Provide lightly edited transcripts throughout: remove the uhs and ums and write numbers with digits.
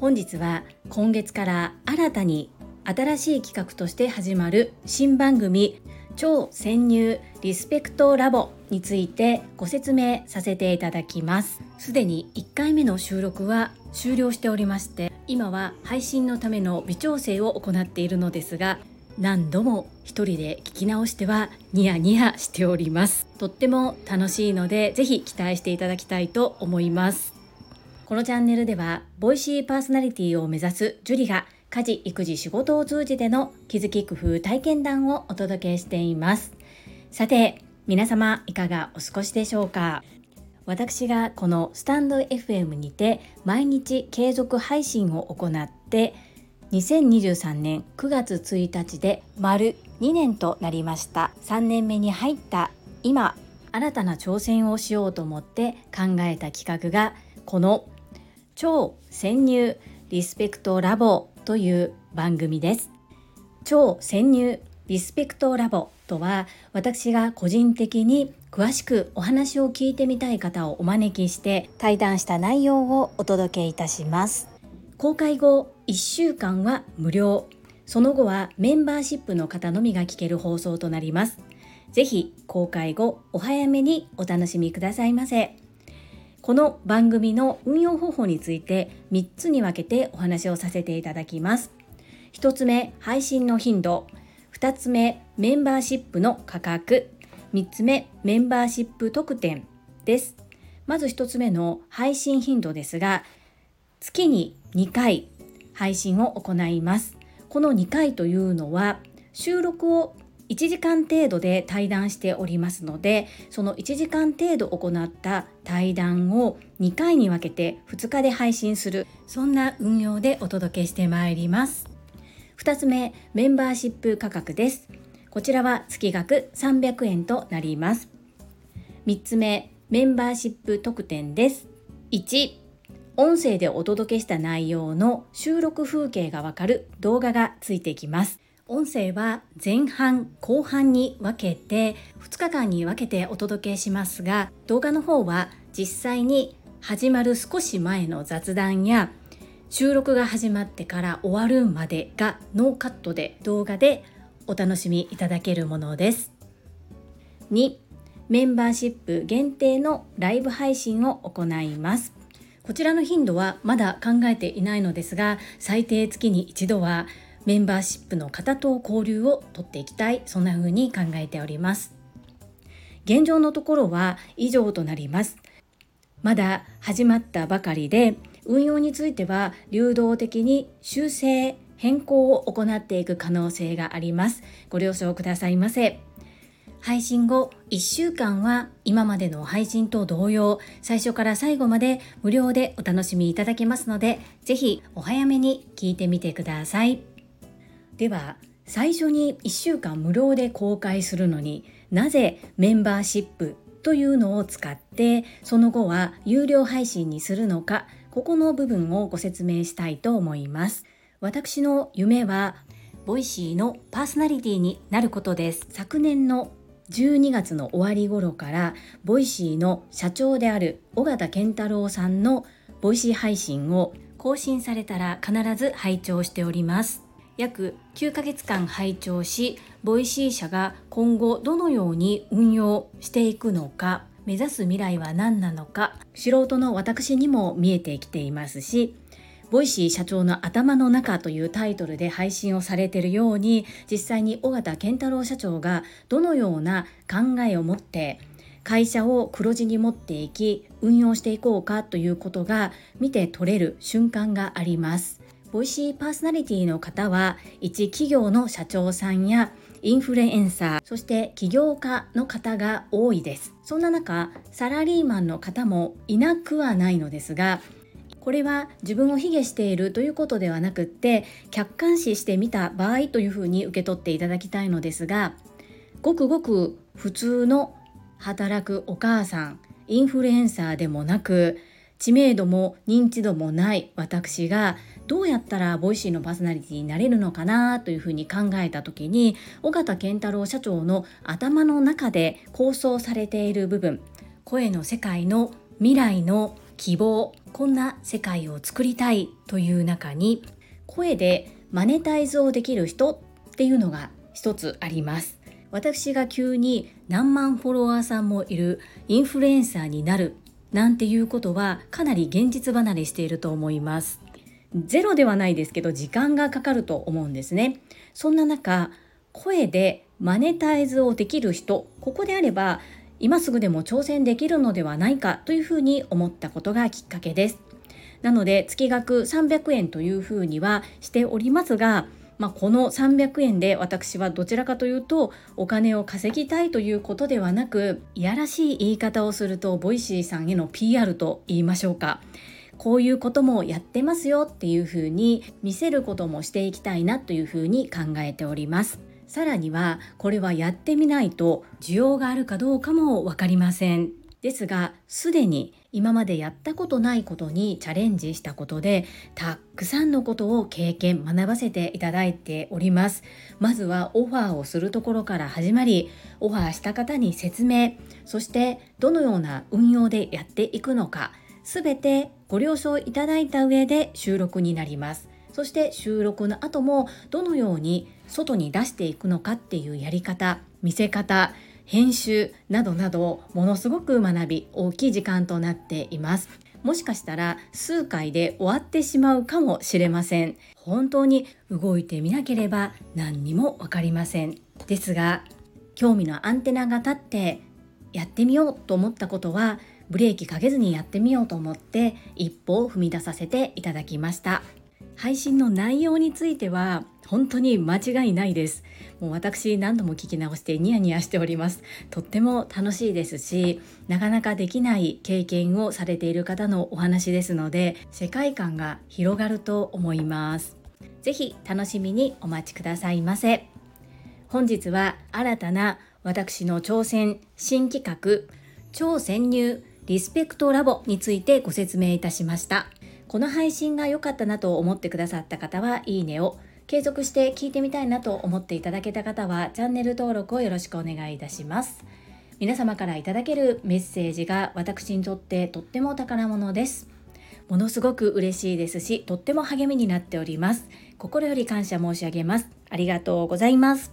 本日は今月から新たに新しい企画として始まる新番組超潜入リスペクトラボについてご説明させていただきます。すでに1回目の収録は終了しておりまして、今は配信のための微調整を行っているのですが、何度も一人で聞き直してはニヤニヤしております。とっても楽しいので、ぜひ期待していただきたいと思います。このチャンネルではボイシーパーソナリティを目指すジュリが家事・育児・仕事を通じての気づき・工夫・体験談をお届けしています。さて皆様、いかがお過ごしでしょうか。私がこのスタンド FM にて毎日継続配信を行って、2023年9月1日で丸2年となりました。3年目に入った今、新たな挑戦をしようと思って考えた企画がこの超潜入リスペクトラボという番組です。超潜入リスペクトラボとは、私が個人的に詳しくお話を聞いてみたい方をお招きして対談した内容をお届けいたします。公開後1週間は無料、その後はメンバーシップの方のみが聞ける放送となります。ぜひ公開後お早めにお楽しみくださいませ。この番組の運用方法について3つに分けてお話をさせていただきます。1つ目、配信の頻度。2つ目、メンバーシップの価格。3つ目、メンバーシップ特典です。まず1つ目の配信頻度ですが、月に2回配信を行います。この2回というのは、収録を1時間程度で対談しておりますので、その1時間程度行った対談を2回に分けて2日で配信する、そんな運用でお届けしてまいります。2つ目、メンバーシップ価格です。こちらは月額300円となります。3つ目、メンバーシップ特典です。1、音声でお届けした内容の収録風景がわかる動画がついてきます。音声は前半後半に分けて2日間に分けてお届けしますが、動画の方は実際に始まる少し前の雑談や収録が始まってから終わるまでがノーカットで動画でお楽しみいただけるものです。2、メンバーシップ限定のライブ配信を行います。こちらの頻度はまだ考えていないのですが、最低月に1度はメンバーシップの方と交流をとっていきたい、そんな風に考えております。現状のところは以上となります。まだ始まったばかりで、運用については流動的に修正、変更を行っていく可能性があります。ご了承くださいませ。配信後1週間は今までの配信と同様、最初から最後まで無料でお楽しみいただけますので、ぜひお早めに聞いてみてください。では、最初に1週間無料で公開するのに、なぜメンバーシップというのを使って、その後は有料配信にするのか、ここの部分をご説明したいと思います。私の夢は、ボイシーのパーソナリティになることです。昨年の12月の終わり頃から、ボイシーの社長である尾形健太郎さんのボイシー配信を更新されたら必ず拝聴しております。約9ヶ月間拝聴し、ボイシー社が今後どのように運用していくのか、目指す未来は何なのか、素人の私にも見えてきていますし、ボイシー社長の頭の中というタイトルで配信をされているように、実際に尾形健太郎社長がどのような考えを持って会社を黒字に持っていき運用していこうかということが見て取れる瞬間があります。ボイシーパーソナリティの方は、一企業の社長さんやインフルエンサー、そして起業家の方が多いです。そんな中、サラリーマンの方もいなくはないのですが、これは自分を卑下しているということではなくって、客観視してみた場合というふうに受け取っていただきたいのですが、ごくごく普通の働くお母さん、インフルエンサーでもなく、知名度も認知度もない私が、どうやったらボイシーのパーソナリティになれるのかなというふうに考えた時に、尾形健太郎社長の頭の中で構想されている部分、声の世界の未来の希望、こんな世界を作りたいという中に、声でマネタイズをできる人っていうのが一つあります。私が急に何万フォロワーさんもいるインフルエンサーになるなんていうことは、かなり現実離れしていると思います。ゼロではないですけど、時間がかかると思うんですね。そんな中、声でマネタイズをできる人、ここであれば今すぐでも挑戦できるのではないかというふうに思ったことがきっかけです。なので月額300円というふうにはしておりますが、この300円で私はどちらかというとお金を稼ぎたいということではなく、いやらしい言い方をするとボイシーさんへの PR と言いましょうか、こういうこともやってますよっていうふうに見せることもしていきたいなというふうに考えております。さらにはこれはやってみないと需要があるかどうかもわかりません。ですが、すでに今までやったことないことにチャレンジしたことで、たくさんのことを経験、学ばせていただいております。まずはオファーをするところから始まり、オファーした方に説明、そしてどのような運用でやっていくのか、すべてご了承いただいた上で収録になります。そして収録の後もどのように外に出していくのかっていうやり方、見せ方、編集などなど、ものすごく学び、大きい時間となっています。もしかしたら数回で終わってしまうかもしれません。本当に動いてみなければ何にもわかりません。ですが、興味のアンテナが立ってやってみようと思ったことは、ブレーキかけずにやってみようと思って一歩を踏み出させていただきました。配信の内容については本当に間違いないです。もう私何度も聞き直してニヤニヤしております。とっても楽しいですし、なかなかできない経験をされている方のお話ですので、世界観が広がると思います。ぜひ楽しみにお待ちくださいませ。本日は新たな私の挑戦、新企画、超潜入リスペクトラボについてご説明いたしました。この配信が良かったなと思ってくださった方は、いいねを、継続して聞いてみたいなと思っていただけた方は、チャンネル登録をよろしくお願いいたします。皆様からいただけるメッセージが私にとってとっても宝物です。ものすごく嬉しいですし、とっても励みになっております。心より感謝申し上げます。ありがとうございます。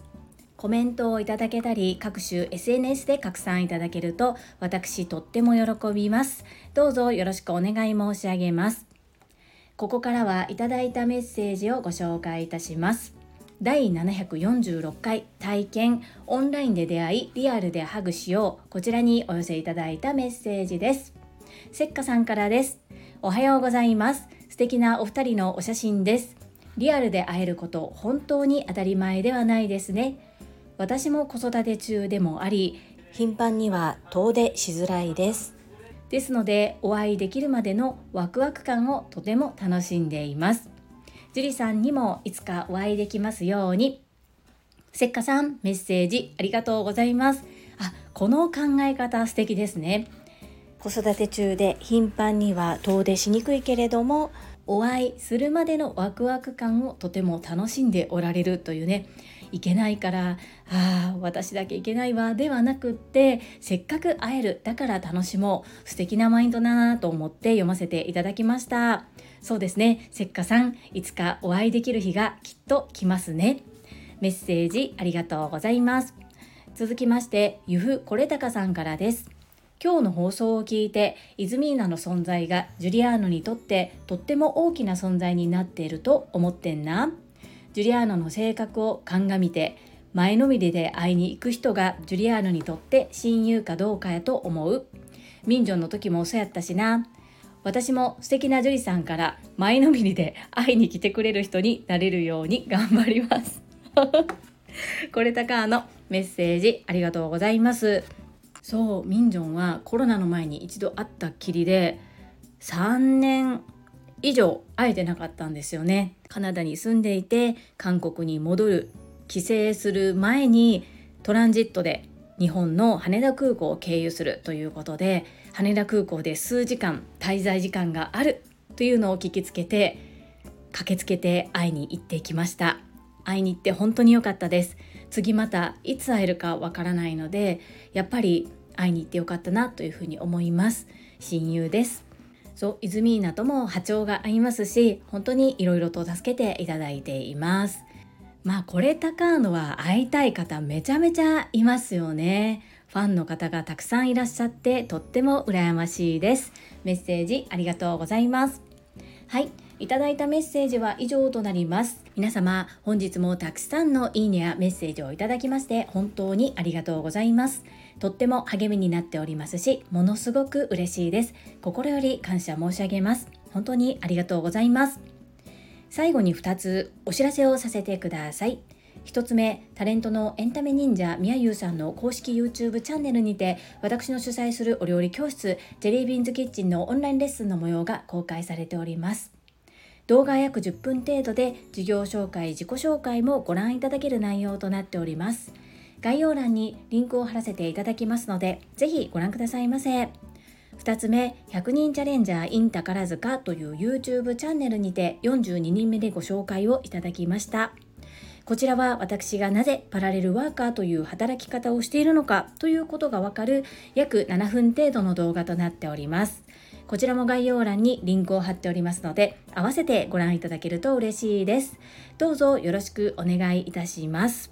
コメントをいただけたり、各種 SNS で拡散いただけると、私とっても喜びます。どうぞよろしくお願い申し上げます。ここからはいただいたメッセージをご紹介いたします。第746回体験、オンラインで出会いリアルでハグしよう、こちらにお寄せいただいたメッセージです。せっかさんからです。おはようございます。素敵なお二人のお写真です。リアルで会えること本当に当たり前ではないですね。私も子育て中でもあり、頻繁には遠出しづらいです。ですので、お会いできるまでのワクワク感をとても楽しんでいます。ジュリさんにもいつかお会いできますように。せっかさん、メッセージありがとうございます。この考え方素敵ですね。子育て中で頻繁には遠出しにくいけれども、お会いするまでのワクワク感をとても楽しんでおられるというね。いけないから私だけいけないわではなくって、せっかく会える、だから楽しもう、素敵なマインドだなと思って読ませていただきました。そうですね、せっかさん、いつかお会いできる日がきっと来ますね。メッセージありがとうございます。続きまして、ゆふこれたかさんからです。今日の放送を聞いて、イズミーナの存在がジュリアーノにとってとっても大きな存在になっていると思ってんな。ジュリアーノの性格を鑑みて、前のめりで会いに行く人がジュリアーノにとって親友かどうかやと思う。民女の時もそうやったしな。私も素敵なジュリさんから前のめりで会いに来てくれる人になれるように頑張ります。これたかのメッセージありがとうございます。そう、民女はコロナの前に一度会ったきりで、3年以上会えてなかったんですよね。カナダに住んでいて、韓国に戻る、帰省する前にトランジットで日本の羽田空港を経由するということで、羽田空港で数時間滞在時間があるというのを聞きつけて、駆けつけて会いに行ってきました。会いに行って本当に良かったです。次またいつ会えるかわからないので、やっぱり会いに行ってよかったなというふうに思います。親友です。そう、イズミーナとも波長が合いますし、本当にいろいろと助けていただいています。まあこれ高野は会いたい方めちゃめちゃいますよね。ファンの方がたくさんいらっしゃって、とっても羨ましいです。メッセージありがとうございます。はい、いただいたメッセージは以上となります。皆様本日もたくさんのいいねやメッセージをいただきまして本当にありがとうございます。とっても励みになっておりますし、ものすごく嬉しいです。心より感謝申し上げます。本当にありがとうございます。最後に2つお知らせをさせてください。1つ目、タレントのエンタメ忍者みやゆうさんの公式 YouTube チャンネルにて、私の主催するお料理教室ジェリービーンズキッチンのオンラインレッスンの模様が公開されております。動画約10分程度で、授業紹介、自己紹介もご覧いただける内容となっております。概要欄にリンクを貼らせていただきますので、ぜひご覧くださいませ。2つ目、100人チャレンジャー in 宝塚という YouTube チャンネルにて42人目でご紹介をいただきました。こちらは私がなぜパラレルワーカーという働き方をしているのかということがわかる約7分程度の動画となっております。こちらも概要欄にリンクを貼っておりますので、合わせてご覧いただけると嬉しいです。どうぞよろしくお願いいたします。